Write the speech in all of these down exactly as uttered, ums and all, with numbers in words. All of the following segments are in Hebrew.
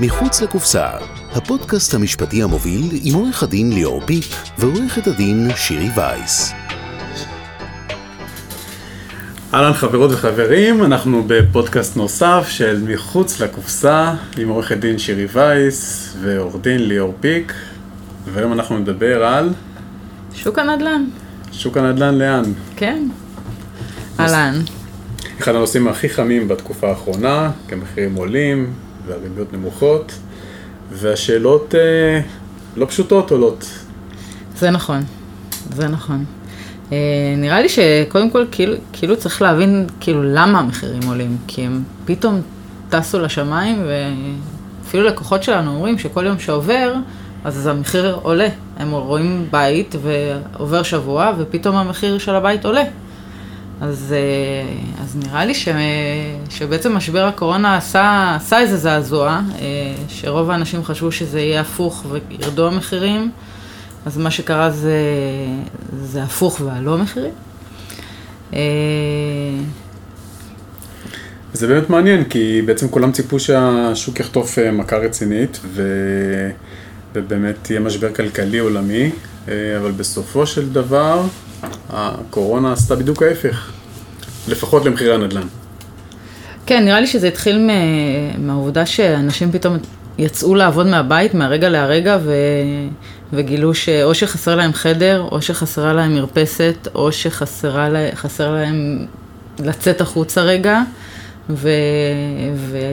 מחוץ לקופסה, הפודקאסט המשפטי המוביל עם עורך הדין ליאור פיק ועורכת הדין שירי וייס. אהלן חברות וחברים, אנחנו בפודקאסט נוסף של מחוץ לקופסה עם עורכת דין שירי וייס ועורך דין ליאור פיק, והיום אנחנו נדבר על שוק הנדל"ן. שוק הנדל"ן לאן? כן, אהלן. אחד הנושאים הכי חמים בתקופה האחרונה, כי המחירים עולים והריביות נמוכות, והשאלות אה, לא פשוטות עולות. זה נכון, זה נכון. אה, נראה לי שקודם כל כאילו, כאילו צריך להבין כאילו למה המחירים עולים, כי הם פתאום טסו לשמיים, ואפילו לקוחות שלנו אומרים שכל יום שעובר, אז המחיר עולה. הם רואים בית ועובר שבוע, ופתאום המחיר של הבית עולה. אז, אז נראה לי ש, שבעצם משבר הקורונה עשה, עשה איזה זעזוע, שרוב האנשים חשבו שזה יהיה הפוך וירדו המחירים, אז מה שקרה זה, זה הפוך ועלו המחירים. זה באמת מעניין, כי בעצם כולם ציפו שהשוק יחטוף מכה רצינית, ובאמת תהיה משבר כלכלי עולמי, אבל בסופו של דבר הקורונה עשתה בדיוק ההפך, לפחות למחירי הנדל"ן. כן, נראה לי שזה התחיל מהעובדה שאנשים פתאום יצאו לעבוד מהבית מהרגע להרגע, וגילו שאו שחסר להם חדר, או שחסרה להם מרפסת, או שחסר להם לצאת החוצה רגע,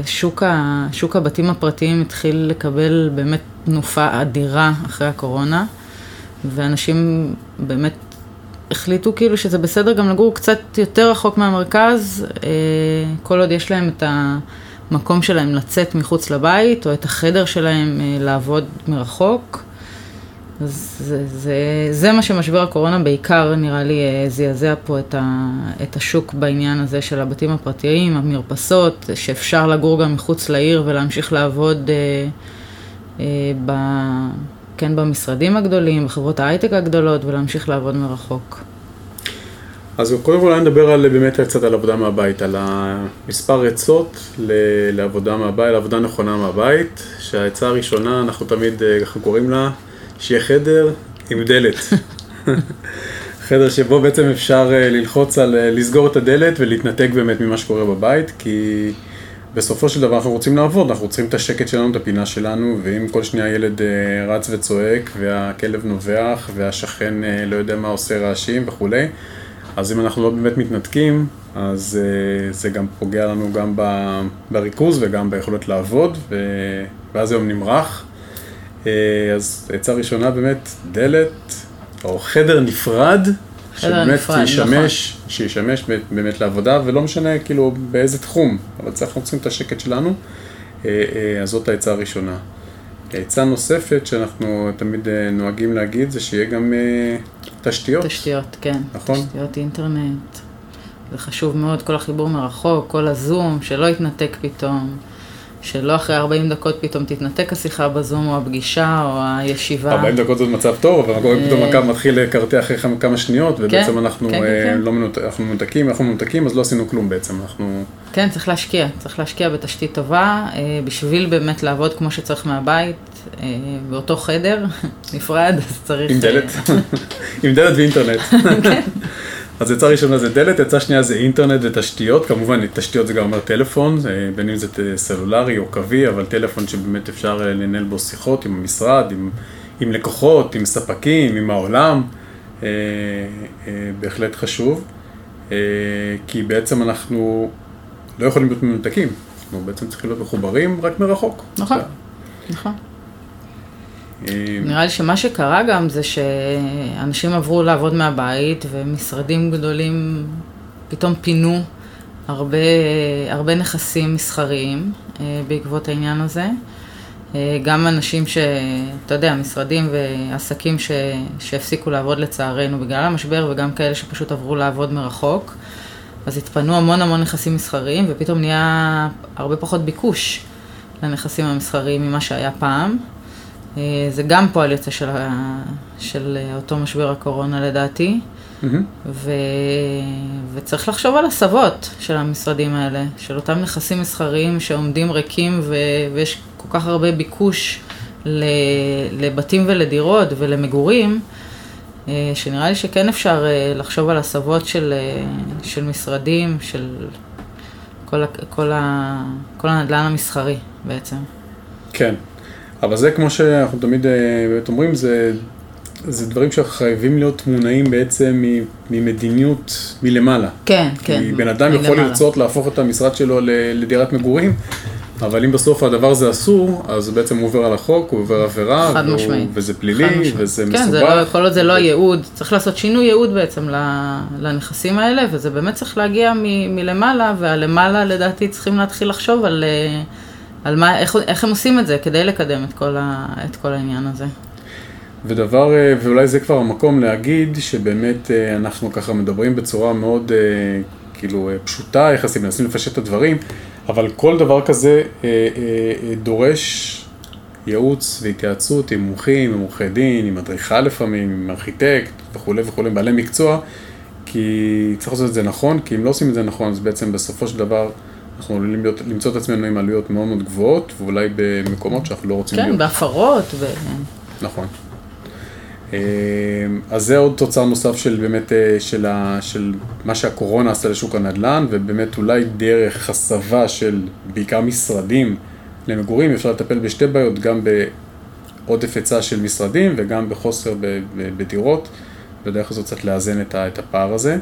ושוק הבתים הפרטיים התחיל לקבל באמת תנופה אדירה אחרי הקורונה, ואנשים באמת החליטו כאילו שזה בסדר גם לגור קצת יותר רחוק מהמרכז, כל עוד יש להם את המקום שלהם לצאת מחוץ לבית, או את החדר שלהם לעבוד מרחוק. אז זה, זה, זה מה שמשבר הקורונה בעיקר נראה לי זעזע פה את, ה, את השוק בעניין הזה של הבתים הפרטיים, המרפסות, שאפשר לגור גם מחוץ לעיר ולהמשיך לעבוד אה, אה, ב... כן, במשרדים הגדולים, בחברות ההייטק הגדולות, ולהמשיך לעבוד מרחוק. אז קודם כל נדבר על, באמת קצת על עבודה מהבית, על מספר עצות לעבודה מהבית, לעבודה נכונה מהבית, שהעצה הראשונה, אנחנו תמיד ככה קוראים לה, שיהיה חדר עם דלת. חדר שבו בעצם אפשר ללחוץ על, לסגור את הדלת ולהתנתק באמת ממה שקורה בבית, כי בסופו של דבר אנחנו רוצים לעבוד, אנחנו רוצים את השקט שלנו, את הפינה שלנו, ואם כל שנייה ילד רץ וצועק, והכלב נובח, והשכן לא יודע מה עושה רעשים וכו', אז אם אנחנו לא באמת מתנתקים, אז זה גם פוגע לנו גם בריכוז וגם ביכולת לעבוד, ואז היום נמרח. אז עצה ראשונה באמת, דלת או חדר נפרד, שבאמת שישמש, שישמש באמת לעבודה, ולא משנה כאילו באיזה תחום, אבל אנחנו רוצים את השקט שלנו, אז זאת העצה הראשונה. העצה נוספת שאנחנו תמיד נוהגים להגיד, זה שיהיה גם תשתיות. תשתיות, כן. נכון? תשתיות אינטרנט. זה חשוב מאוד, כל החיבור מרחוק, כל הזום, שלא יתנתק פתאום. שלא אחרי ארבעים דקות פתאום תתנתק השיחה בזום, או הפגישה, או הישיבה. ארבעים דקות זאת מצב טוב, אבל פתאום הקו מתחיל לקרטע אחרי כמה שניות, ובעצם אנחנו לא מנותקים, אנחנו מנותקים, אז לא עשינו כלום בעצם. כן, צריך להשקיע, צריך להשקיע בתשתית טובה, בשביל באמת לעבוד כמו שצריך מהבית, באותו חדר, נפרד, אז צריך... עם דלת, עם דלת ואינטרנט. כן. אז עצה ראשונה זה דלת, עצה שנייה זה אינטרנט ותשתיות, כמובן תשתיות זה גם אומר טלפון, בין אם זה סלולרי או קווי, אבל טלפון שבאמת אפשר לנהל בו שיחות עם המשרד, עם, עם לקוחות, עם ספקים, עם העולם, אה, אה, בהחלט חשוב, אה, כי בעצם אנחנו לא יכולים להיות מנותקים, אנחנו בעצם צריכים להיות מחוברים רק מרחוק. נכון, נכון. נראה לי שמה שקרה גם זה שאנשים עברו לעבוד מהבית, ומשרדים גדולים פתאום פינו הרבה, הרבה נכסים מסחריים בעקבות העניין הזה. גם אנשים ש, אתה יודע, משרדים ועסקים ש, שהפסיקו לעבוד לצערנו בגלל המשבר, וגם כאלה שפשוט עברו לעבוד מרחוק. אז התפנו המון המון נכסים מסחריים, ופתאום נהיה הרבה פחות ביקוש לנכסים המסחריים ממה שהיה פעם. זה גם פועל יוצא של, של אותו משבר הקורונה לדעתי, ו, וצריך לחשוב על הסבות של המשרדים האלה, של אותם נכסים מסחריים שעומדים ריקים, ו, ויש כל כך הרבה ביקוש לבתים ולדירות ולמגורים, שנראה לי שכן אפשר לחשוב על הסבות של, של משרדים, של כל, כל, כל הנדלן המסחרי בעצם. כן, אבל זה כמו שאנחנו תמיד אומרים, זה, זה דברים שחייבים להיות מונעים בעצם ממדיניות מלמעלה. כן, כן. כי בן אדם יכול לרצות להפוך את המשרד שלו לדירת מגורים, אבל אם בסוף הדבר זה אסור, אז בעצם הוא עובר על החוק, הוא עובר עבירה, חד והוא, משמעית. וזה פלילי, חד משמעית. וזה מסובך. כן, זה לא, כל עוד זה לא ייעוד. צריך לעשות שינוי ייעוד בעצם לנכסים האלה, וזה באמת צריך להגיע מ- מלמעלה, והלמעלה לדעתי צריכים להתחיל לחשוב על, על מה, איך, איך הם עושים את זה, כדי לקדם את כל, ה, את כל העניין הזה. ודבר, ואולי זה כבר המקום להגיד, שבאמת אנחנו ככה מדברים בצורה מאוד כאילו פשוטה, יחסים, מנסים לפשט את הדברים, אבל כל דבר כזה אה, אה, דורש ייעוץ והתייעצות עם מומחים, עם עורכי דין, עם מדריכה לפעמים, עם ארכיטקט וכו' וכו', בעלי מקצוע, כי צריך לעשות את זה נכון, כי אם לא עושים את זה נכון, אז בעצם בסופו של דבר אנחנו עלולים למצוא את עצמנו עם עלויות מאוד מאוד גבוהות, ואולי במקומות שאנחנו לא רוצים כן, להיות. כן, בהפרות. ו... נכון. אז זה עוד תוצר נוסף של באמת של, ה, של מה שהקורונה עשתה לשוק הנדל"ן, ובאמת אולי דרך הסבה של בעיקר משרדים למגורים אפשר לטפל בשתי בעיות, גם בעודף היצע של משרדים וגם בחוסר בדירות, בדרך הזאת קצת לאזן את הפער הזה,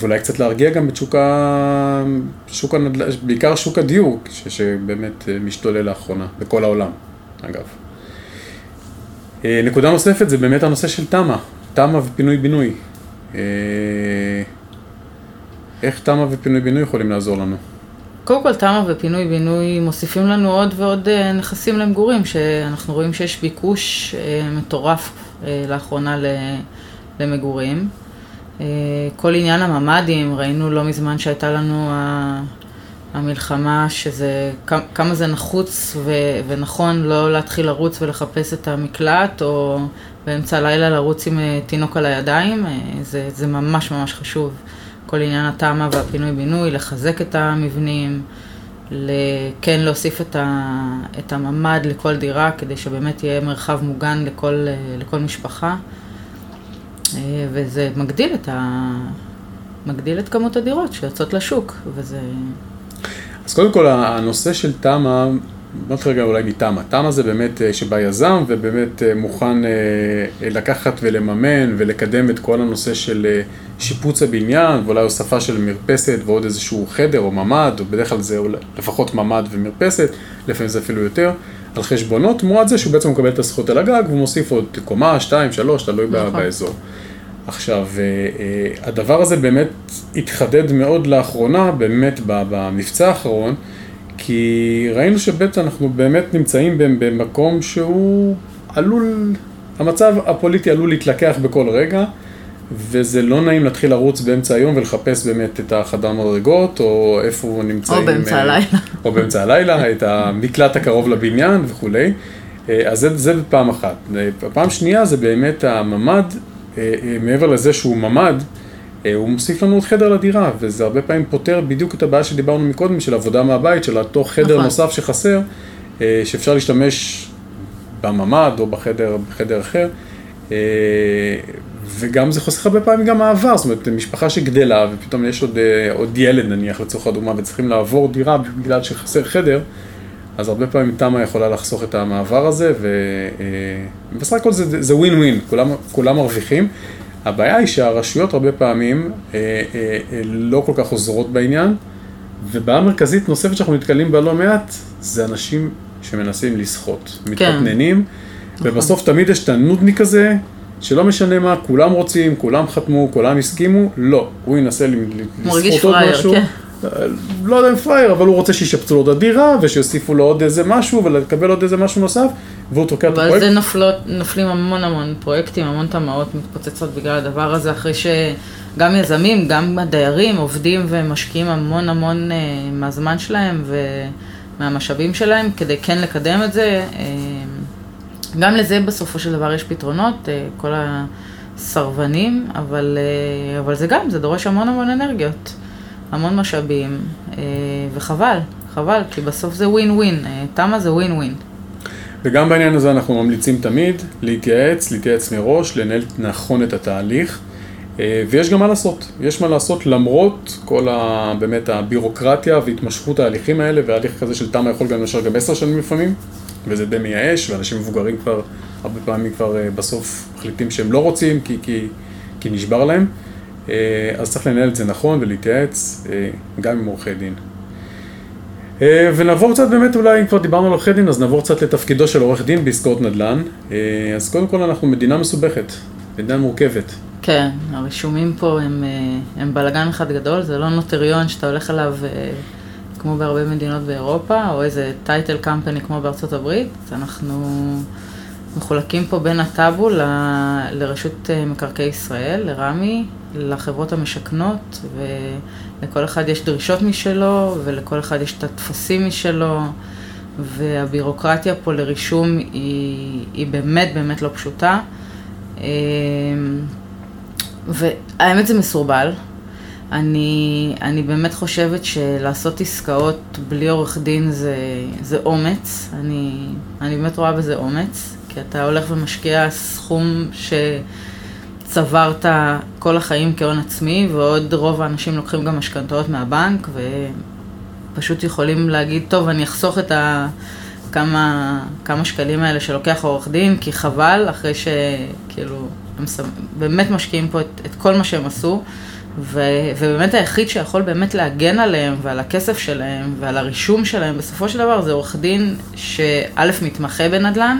ואולי קצת להרגיע גם בשוק ה, שוק הנדל"ן, בעיקר שוק הדיור ש, שבאמת משתולל לאחרונה בכל העולם אגב. נקודה נוספת זה באמת הנושא של תמה, תמה ופינוי-בינוי. איך תמה ופינוי-בינוי יכולים לעזור לנו? קודם כל, תמה ופינוי-בינוי מוסיפים לנו עוד ועוד נכסים למגורים, שאנחנו רואים שיש ביקוש מטורף לאחרונה למגורים. כל עניין הממדים, ראינו לא מזמן שהייתה לנו המלחמה, שזה, כמה זה נחוץ ו, ונכון לא להתחיל לרוץ ולחפש את המקלט, או באמצע הלילה לרוץ עם תינוק על הידיים, זה, זה ממש ממש חשוב. כל עניין התאמה והפינוי-בינוי, לחזק את המבנים, כן להוסיף את, ה, את הממד לכל דירה, כדי שבאמת יהיה מרחב מוגן לכל, לכל משפחה, וזה מגדיל את, ה, מגדיל את כמות הדירות שיוצאות לשוק, וזה... אז קודם כל, הנושא של תמה, עוד רגע אולי מתמה, תמה זה באמת שבא יזם ובאמת מוכן לקחת ולממן ולקדם את כל הנושא של שיפוץ הבניין, ואולי הוספה של מרפסת ועוד איזשהו חדר או ממד, או בדרך כלל זה לפחות ממד ומרפסת, לפעמים זה אפילו יותר, על חשבונות, תמורת זה שהוא בעצם מקבל את הזכות על הגג ומוסיף עוד קומה, שתיים, שלוש, תלוי נכון. באזור. עכשיו, הדבר הזה באמת התחדד מאוד לאחרונה, באמת במבצע האחרון, כי ראינו שבאמת אנחנו באמת נמצאים במקום שהוא עלול, המצב הפוליטי עלול להתלקח בכל רגע, וזה לא נעים להתחיל לרוץ באמצע היום ולחפש באמת את החדר מדרגות, או איפה נמצאים... או באמצע הלילה. או באמצע הלילה, את המקלט הקרוב לבניין וכו'. אז זה, זה פעם אחת. פעם שנייה זה באמת הממד, מעבר לזה שהוא ממד, הוא מוסיף לנו עוד חדר לדירה, וזה הרבה פעמים פותר בדיוק את הבעיה שדיברנו מקודם, של עבודה מהבית, של אותו חדר נוסף שחסר, שאפשר להשתמש בממד או בחדר, בחדר אחר, וגם זה חוסך הרבה פעמים גם מעבר, זאת אומרת, משפחה שגדלה, ופתאום יש עוד, עוד ילד נניח לצורך הדוגמה, וצריכים לעבור דירה בגלל שחסר חדר, אז הרבה פעמים תמה יכולה לחסוך את המעבר הזה, ובסך הכל זה, זה ווין ווין, כולם, כולם מרוויחים. הבעיה היא שהרשויות הרבה פעמים לא כל כך עוזרות בעניין, ובעיה מרכזית נוספת שאנחנו נתקלים בה לא מעט, זה אנשים שמנסים לשחות, כן. מתפתננים, נכון. ובסוף תמיד יש תנודניק כזה, שלא משנה מה, כולם רוצים, כולם חתמו, כולם הסכימו, לא, הוא ינסה לשחות עוד פרייר, משהו, כן. לא יודע אם פרייר, אבל הוא רוצה שישפצו לו את הדירה, ושיוסיפו לו עוד איזה משהו, ולקבל עוד איזה משהו נוסף, והוא תוקע את הפרויקט. ועל זה נופלות, נופלים המון המון פרויקטים, המון תמאות מתפוצצות בגלל הדבר הזה, אחרי שגם יזמים, גם הדיירים עובדים ומשקיעים המון המון מהזמן שלהם, ומהמשאבים שלהם, כדי כן לקדם את זה. גם לזה בסופו של דבר יש פתרונות, כל הסרבנים, אבל, אבל זה גם, זה דורש המון המון אנרגיות. המון משאבים, וחבל, חבל, כי בסוף זה ווין ווין, תמה זה ווין ווין. וגם בעניין הזה אנחנו ממליצים תמיד להתייעץ, להתייעץ מראש, לנהל נכון את התהליך, ויש גם מה לעשות, יש מה לעשות למרות כל ה, באמת הבירוקרטיה והתמשכות ההליכים האלה, וההליך כזה של תמה יכול גם לשאר גם עשר שנים לפעמים, וזה די מייאש, ואנשים מבוגרים כבר, הרבה פעמים כבר בסוף מחליטים שהם לא רוצים, כי, כי, כי נשבר להם, אז צריך לנהל את זה נכון ולהתייעץ גם עם עורכי דין. ונעבור קצת באמת, אולי אם כבר דיברנו על עורכי דין, אז נעבור קצת לתפקידו של עורך דין בעסקאות נדל"ן. אז קודם כל אנחנו מדינה מסובכת, מדינה מורכבת. כן, הרישומים פה הם, הם בלגן אחד גדול, זה לא נוטריון שאתה הולך עליו כמו בהרבה מדינות באירופה, או איזה טייטל קמפני כמו בארצות הברית. אנחנו מחולקים פה בין הטאבו ל, לרשות מקרקעי ישראל, לרמי, לחברות המשכנות, ולכל אחד יש דרישות משלו, ולכל אחד יש את התפסים משלו, והבירוקרטיה פה לרישום היא, היא באמת באמת לא פשוטה. והאמת זה מסורבל. אני, אני באמת חושבת שלעשות עסקאות בלי עורך דין זה, זה אומץ. אני, אני באמת רואה בזה אומץ, כי אתה הולך ומשקיע סכום ש... צברת כל החיים כהון עצמי, ועוד רוב האנשים לוקחים גם משכנתאות מהבנק, ופשוט יכולים להגיד, טוב, אני אחסוך את כמה, כמה שקלים האלה שלוקח עורך דין, כי חבל, אחרי שכאילו, הם באמת משקיעים פה את, את כל מה שהם עשו, ו, ובאמת היחיד שיכול באמת להגן עליהם, ועל הכסף שלהם, ועל הרישום שלהם, בסופו של דבר זה עורך דין שא' מתמחה בנדל"ן,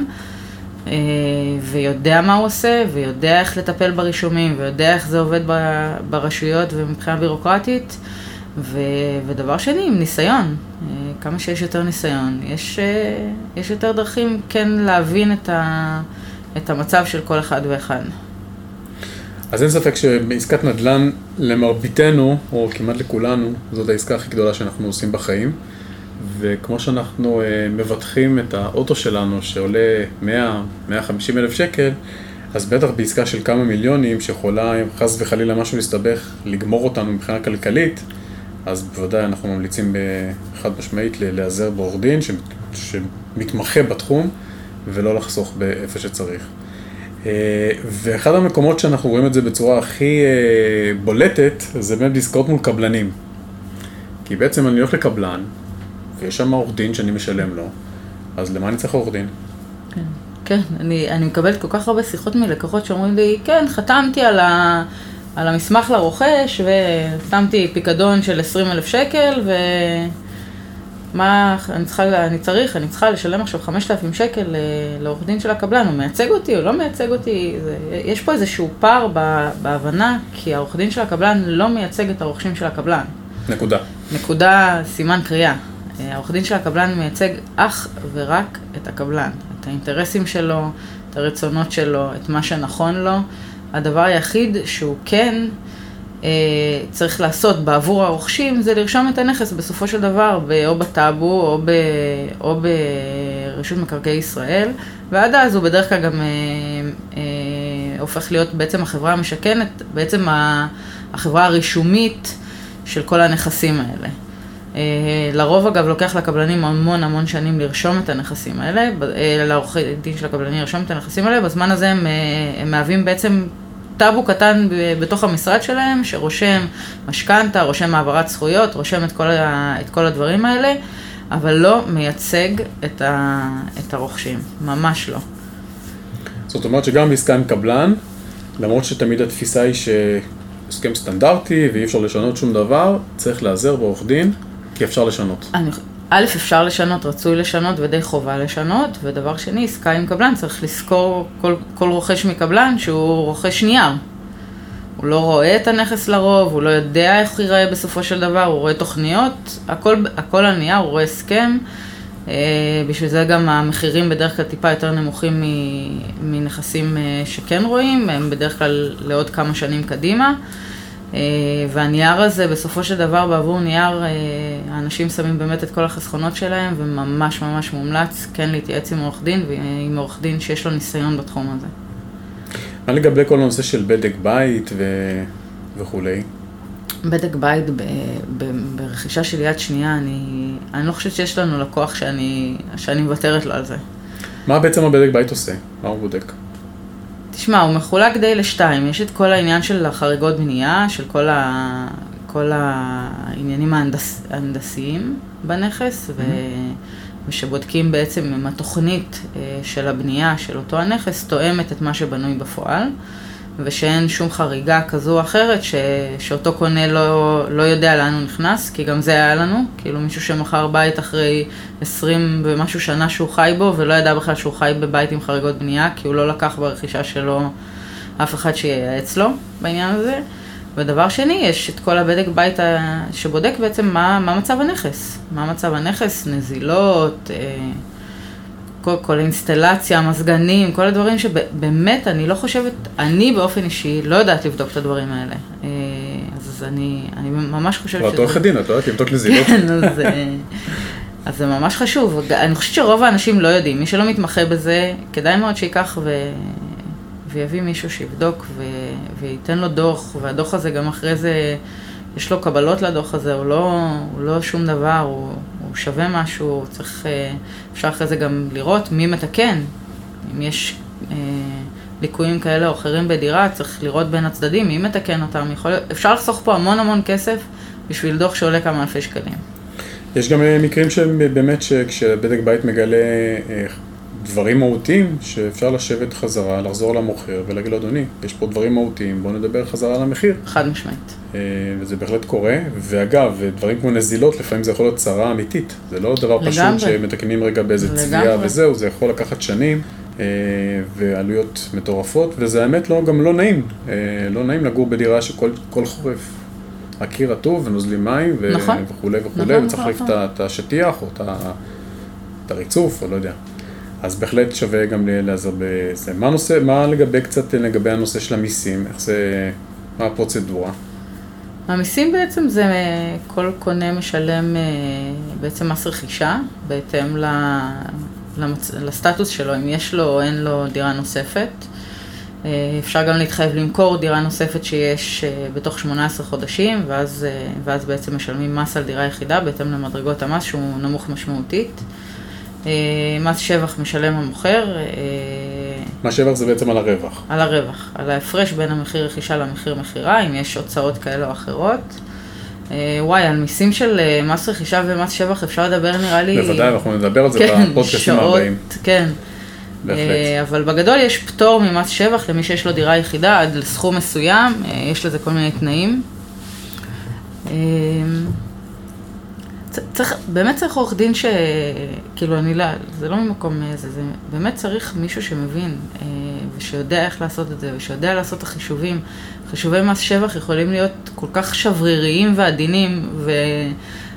ויודע מה הוא עושה, ויודע איך לטפל ברישומים, ויודע איך זה עובד ברשויות ומבחינה בירוקרטית, ודבר שני, עם ניסיון. כמה שיש יותר ניסיון, יש, יש יותר דרכים כן להבין את, ה, את המצב של כל אחד ואחד. אז אין ספק שבעסקת נדל"ן למרביתנו, או כמעט לכולנו, זאת העסקה הכי גדולה שאנחנו עושים בחיים. וכמו שאנחנו מבטחים את האוטו שלנו שעולה מאה עד מאה וחמישים אלף שקל, אז בטח בעסקה של כמה מיליונים שיכולה, חס וחלילה משהו להסתבך, לגמור אותנו מבחינה כלכלית, אז בוודאי אנחנו ממליצים בחד משמעית להיעזר בעורך דין שמתמחה בתחום ולא לחסוך באיפה שצריך. ואחד המקומות שאנחנו רואים את זה בצורה הכי בולטת, זה באמת בעסקאות מול קבלנים. כי בעצם אני הולך לקבלן, יש שם עורך דין שאני משלם לו, אז למה אני צריך עורך דין? כן, כן. אני, אני מקבלת כל כך הרבה שיחות מלקוחות שאומרים לי, כן, חתמתי על, ה, על המסמך לרוכש, ושמתי פיקדון של עשרים אלף שקל, ומה אני צריכה, אני צריך, אני צריכה לשלם עכשיו חמשת אלפים שקל לעורך דין של הקבלן, הוא מייצג אותי, הוא לא מייצג אותי, זה, יש פה איזשהו פער בהבנה, כי העורך דין של הקבלן לא מייצג את הרוכשים של הקבלן. נקודה. נקודה, סימן קריאה. העורך דין של הקבלן מייצג אך ורק את הקבלן, את האינטרסים שלו, את הרצונות שלו, את מה שנכון לו. הדבר היחיד שהוא כן אה, צריך לעשות בעבור הרוכשים, זה לרשום את הנכס בסופו של דבר, ב- או בטאבו או, ב- או ברשות מקרקעי ישראל, ועד אז הוא בדרך כלל גם אה, אה, הופך להיות בעצם החברה המשכנת, בעצם החברה הרישומית של כל הנכסים האלה. לרוב אגב לוקח לקבלנים המון המון שנים לרשום את הנכסים האלה, לעורכי דין של הקבלנים לרשום את הנכסים האלה, בזמן הזה הם, הם מהווים בעצם טאבו קטן בתוך המשרד שלהם, שרושם משכנתה, רושם העברת זכויות, רושם את כל, ה, את כל הדברים האלה, אבל לא מייצג את, ה, את הרוכשים, ממש לא. זאת אומרת שגם בעסקה עם קבלן, למרות שתמיד התפיסה היא שהסכם סטנדרטי ואי אפשר לשנות שום דבר, צריך לעזר בעורך דין, כי אפשר לשנות. א', אפשר לשנות, רצוי לשנות ודי חובה לשנות, ודבר שני, עסקה עם קבלן, צריך לזכור כל, כל רוכש מקבלן שהוא רוכש נייר. הוא לא רואה את הנכס לרוב, הוא לא יודע איך ייראה בסופו של דבר, הוא רואה תוכניות, הכל, הכל על נייר, הוא רואה הסכם, בשביל זה גם המחירים בדרך כלל טיפה יותר נמוכים מנכסים שכן רואים, הם בדרך כלל לעוד כמה שנים קדימה. והנייר הזה, בסופו של דבר, בעבור נייר, האנשים שמים באמת את כל החסכונות שלהם, וממש ממש מומלץ כן להתייעץ עם עורך דין, ועם עורך דין שיש לו ניסיון בתחום הזה. מה לגבי כל הנושא של בדק בית וכולי? בדק בית ברכישה של יד שנייה, אני לא חושבת שיש לנו לקוח שאני מוותרת לו על זה. מה בעצם הבדק בית עושה? מה הוא בודק? תשמע, הוא מחולק די לשתיים. יש את כל העניין של החריגות בנייה, של כל ה... כל העניינים ההנדס, ההנדסיים בנכס, mm-hmm. ו, ושבודקים בעצם עם התוכנית של הבנייה של אותו הנכס, תואמת את מה שבנוי בפועל, ושאין שום חריגה כזו או אחרת, ש, שאותו קונה לא, לא יודע לאן הוא נכנס, כי גם זה היה לנו, כאילו מישהו שמכר בית אחרי עשרים ומשהו שנה שהוא חי בו, ולא ידע בכלל שהוא חי בבית עם חריגות בנייה, כי הוא לא לקח ברכישה שלו אף אחד שייעץ לו בעניין הזה. ודבר שני, יש את כל הבדק בית שבודק בעצם מה, מה מצב הנכס. מה מצב הנכס, נזילות, כל, כל אינסטלציה, מזגנים, כל הדברים שבאמת אני לא חושבת, אני באופן אישי לא יודעת לבדוק את הדברים האלה. אז אני, אני ממש חושבת שזה... אתה עורך הדין, אתה יודעת לבדוק נזילות. כן, אז, אז זה ממש חשוב. אני חושבת שרוב האנשים לא יודעים. מי שלא מתמחה בזה, כדאי מאוד שיקח ו... ויביא מישהו שיבדוק ו... וייתן לו דוח, והדוח הזה גם אחרי זה, יש לו קבלות לדוח הזה, הוא לא, הוא לא שום דבר, הוא, הוא שווה משהו, הוא צריך, אפשר אחרי זה גם לראות מי מתקן, אם יש אה, ליקויים כאלה או אחרים בדירה, צריך לראות בין הצדדים, מי מתקן אותם, יכול... אפשר לחסוך פה המון המון כסף בשביל דוח שעולה כמה אלפי שקלים. יש גם מקרים שבאמת שכשבדק בית מגלה איך, דברים מהותיים שאפשר לשבת חזרה, לחזור למוכר ולהגיד לו, אדוני, יש פה דברים מהותיים, בואו נדבר חזרה על המחיר. חד משמעית. וזה בהחלט קורה, ואגב, דברים כמו נזילות, לפעמים זה יכול להיות צרה אמיתית. זה לא דבר לגמרי. פשוט שמתקנים רגע באיזה צביעה וזהו, זה יכול לקחת שנים ועלויות מטורפות, וזה האמת לא, גם לא נעים. לא נעים לגור בדירה שכל כל חורף. הקיר רטוב ונוזלים מים ו... נכון. וכו' וכו', נכון, וצריך נכון. להחליף את השטיח או את הריצוף או לא יודע. אז בהחלט שווה גם לעזר בזה. מה הנושא, מה לגבי קצת, לגבי הנושא של המיסים? איך זה, מה הפרוצדורה? המיסים בעצם זה כל קונה משלם בעצם מס רכישה, בהתאם לסטטוס שלו, אם יש לו או אין לו דירה נוספת. אפשר גם להתחייב למכור דירה נוספת שיש בתוך שמונה עשרה חודשים, ואז, ואז בעצם משלמים מס על דירה יחידה, בהתאם למדרגות המס שהוא נמוך משמעותית. מס שבח משלם המוכר. מס שבח זה בעצם על הרווח. על הרווח, על ההפרש בין המחיר רכישה למחיר מחירה, אם יש הוצאות כאלה או אחרות. וואי, על מיסים של מס רכישה ומס שבח אפשר לדבר נראה לי... בוודאי, אנחנו נדבר על זה בפודקאסטים הבאים. כן, אבל בגדול יש פטור ממס שבח למי שיש לו דירה יחידה עד לסכום מסוים, יש לזה כל מיני תנאים. צריך, באמת צריך עורך דין ש... כאילו, אני לא... זה לא ממקום איזה, זה באמת צריך מישהו שמבין, ושיודע איך לעשות את זה, ושיודע לעשות את החישובים. חישובי מס שבח יכולים להיות כל כך שבריריים ועדינים,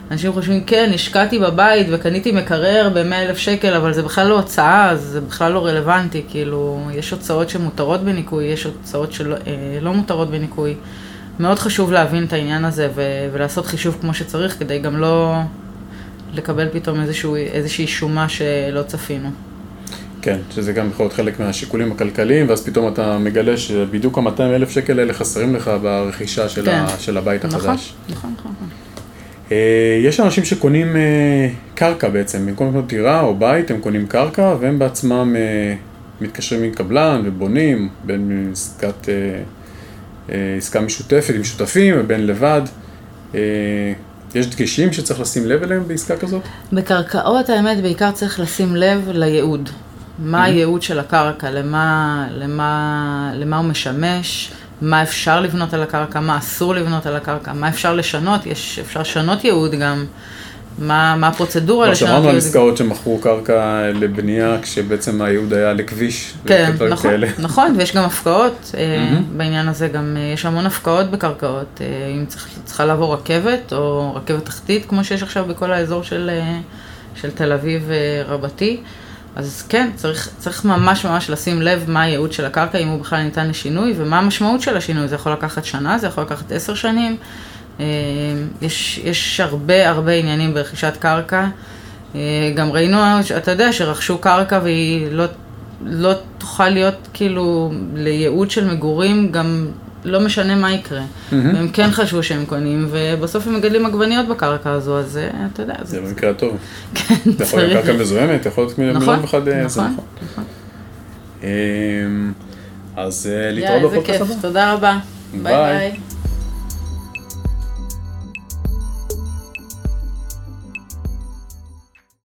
ואנשים חושבים, כן, השקעתי בבית וקניתי מקרר ב-מאה אלף שקל, אבל זה בכלל לא הוצאה, זה בכלל לא רלוונטי, כאילו, יש הוצאות שמותרות בניכוי, יש הוצאות שלא לא מותרות בניכוי. מאוד חשוב להבין את העניין הזה ו- ולעשות חישוב כמו שצריך, כדי גם לא לקבל פתאום איזשהו, איזושהי שומה שלא צפינו. כן, שזה גם יכול להיות חלק מהשיקולים הכלכליים, ואז פתאום אתה מגלה שבדיוק ה-מאתיים אלף שקל האלה חסרים לך ברכישה של, כן. ה- של הבית נכון, החדש. נכון, נכון, נכון. יש אנשים שקונים קרקע בעצם, במקום לקנות דירה או בית, הם קונים קרקע, והם בעצמם מתקשרים עם קבלן ובונים בין עסקת... עסקה משותפת עם שותפים ובין לבד. יש דגשים שצריך לשים לב אליהם בעסקה כזאת? בקרקעות האמת בעיקר צריך לשים לב לייעוד. מה הייעוד של הקרקע, למה, למה, למה הוא משמש, מה אפשר לבנות על הקרקע, מה אסור לבנות על הקרקע, מה אפשר לשנות, יש, אפשר לשנות ייעוד גם. מה, מה הפרוצדורה לשנות ייעוד? שמענו על עסקאות שמכרו קרקע לבנייה כשבעצם הייעוד היה לכביש. כן, נכון, נכון, ויש גם הפקעות, בעניין הזה גם יש המון הפקעות בקרקעות, אם צריכה לעבור רכבת או רכבת תחתית, כמו שיש עכשיו בכל האזור של, של תל אביב רבתי, אז כן, צריך, צריך ממש ממש לשים לב מה הייעוד של הקרקע, אם הוא בכלל ניתן לשינוי, ומה המשמעות של השינוי, זה יכול לקחת שנה, זה יכול לקחת עשר שנים, יש, יש הרבה הרבה עניינים ברכישת קרקע, גם ראינו, אתה יודע, שרכשו קרקע והיא לא, לא תוכל להיות כאילו לייעוד של מגורים גם לא משנה מה יקרה. והם כן חשבו שהם קונים, ובסוף הם מגדלים עגבניות בקרקע הזו, אז אתה יודע. זה במקרה טוב. כן, צריך. אתה יכול לקרקע מזוהמת, אתה יכול להיות מיליון וחד. נכון, נכון. אז להתראות בפודקאסט הבא. תודה רבה. ביי ביי.